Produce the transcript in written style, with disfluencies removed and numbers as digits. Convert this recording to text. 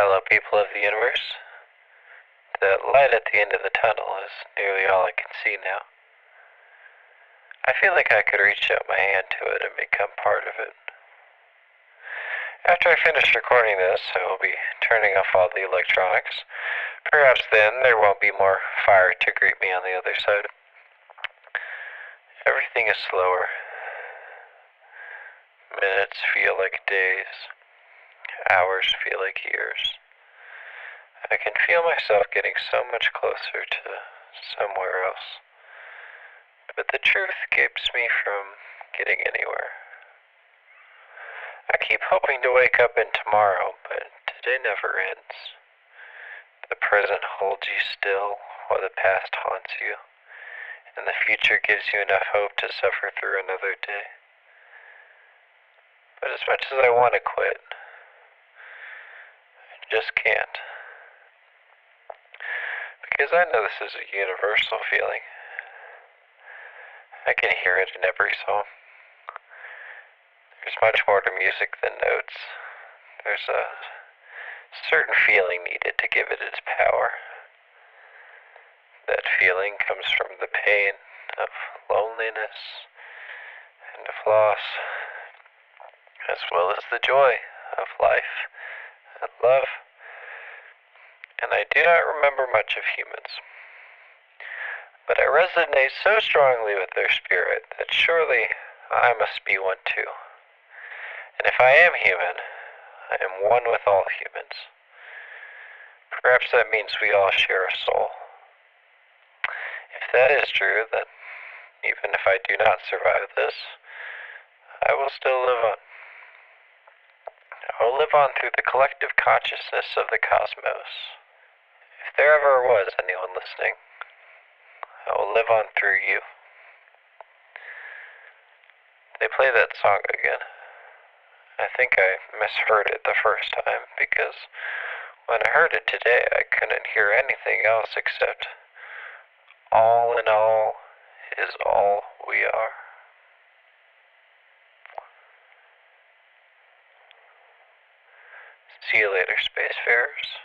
Hello, people of the universe. The light at the end of the tunnel is nearly all I can see now. I feel like I could reach out my hand to it and become part of it. After I finish recording this, I will be turning off all the electronics. Perhaps then there won't be more fire to greet me on the other side. Everything is slower. Minutes feel like days. Hours feel like years. I can feel myself getting so much closer to somewhere else. But the truth keeps me from getting anywhere. I keep hoping to wake up in tomorrow, but today never ends. The present holds you still while the past haunts you, and the future gives you enough hope to suffer through another day. But as much as I want to quit, I just can't. Because I know this is a universal feeling. I can hear it in every song. There's much more to music than notes. There's a certain feeling needed to give it its power. That feeling comes from the pain of loneliness and of loss, as well as the joy of life and love. And I do not remember much of humans, but I resonate so strongly with their spirit that surely I must be one too. And if I am human, I am one with all humans. Perhaps that means we all share a soul. If that is true, then even if I do not survive this, I will still live on. I will live on through the collective consciousness of the cosmos. If there ever was anyone listening, I will live on through you. They play that song again. I think I misheard it the first time, because when I heard it today, I couldn't hear anything else except, "All in all is all we are." See you later, spacefarers.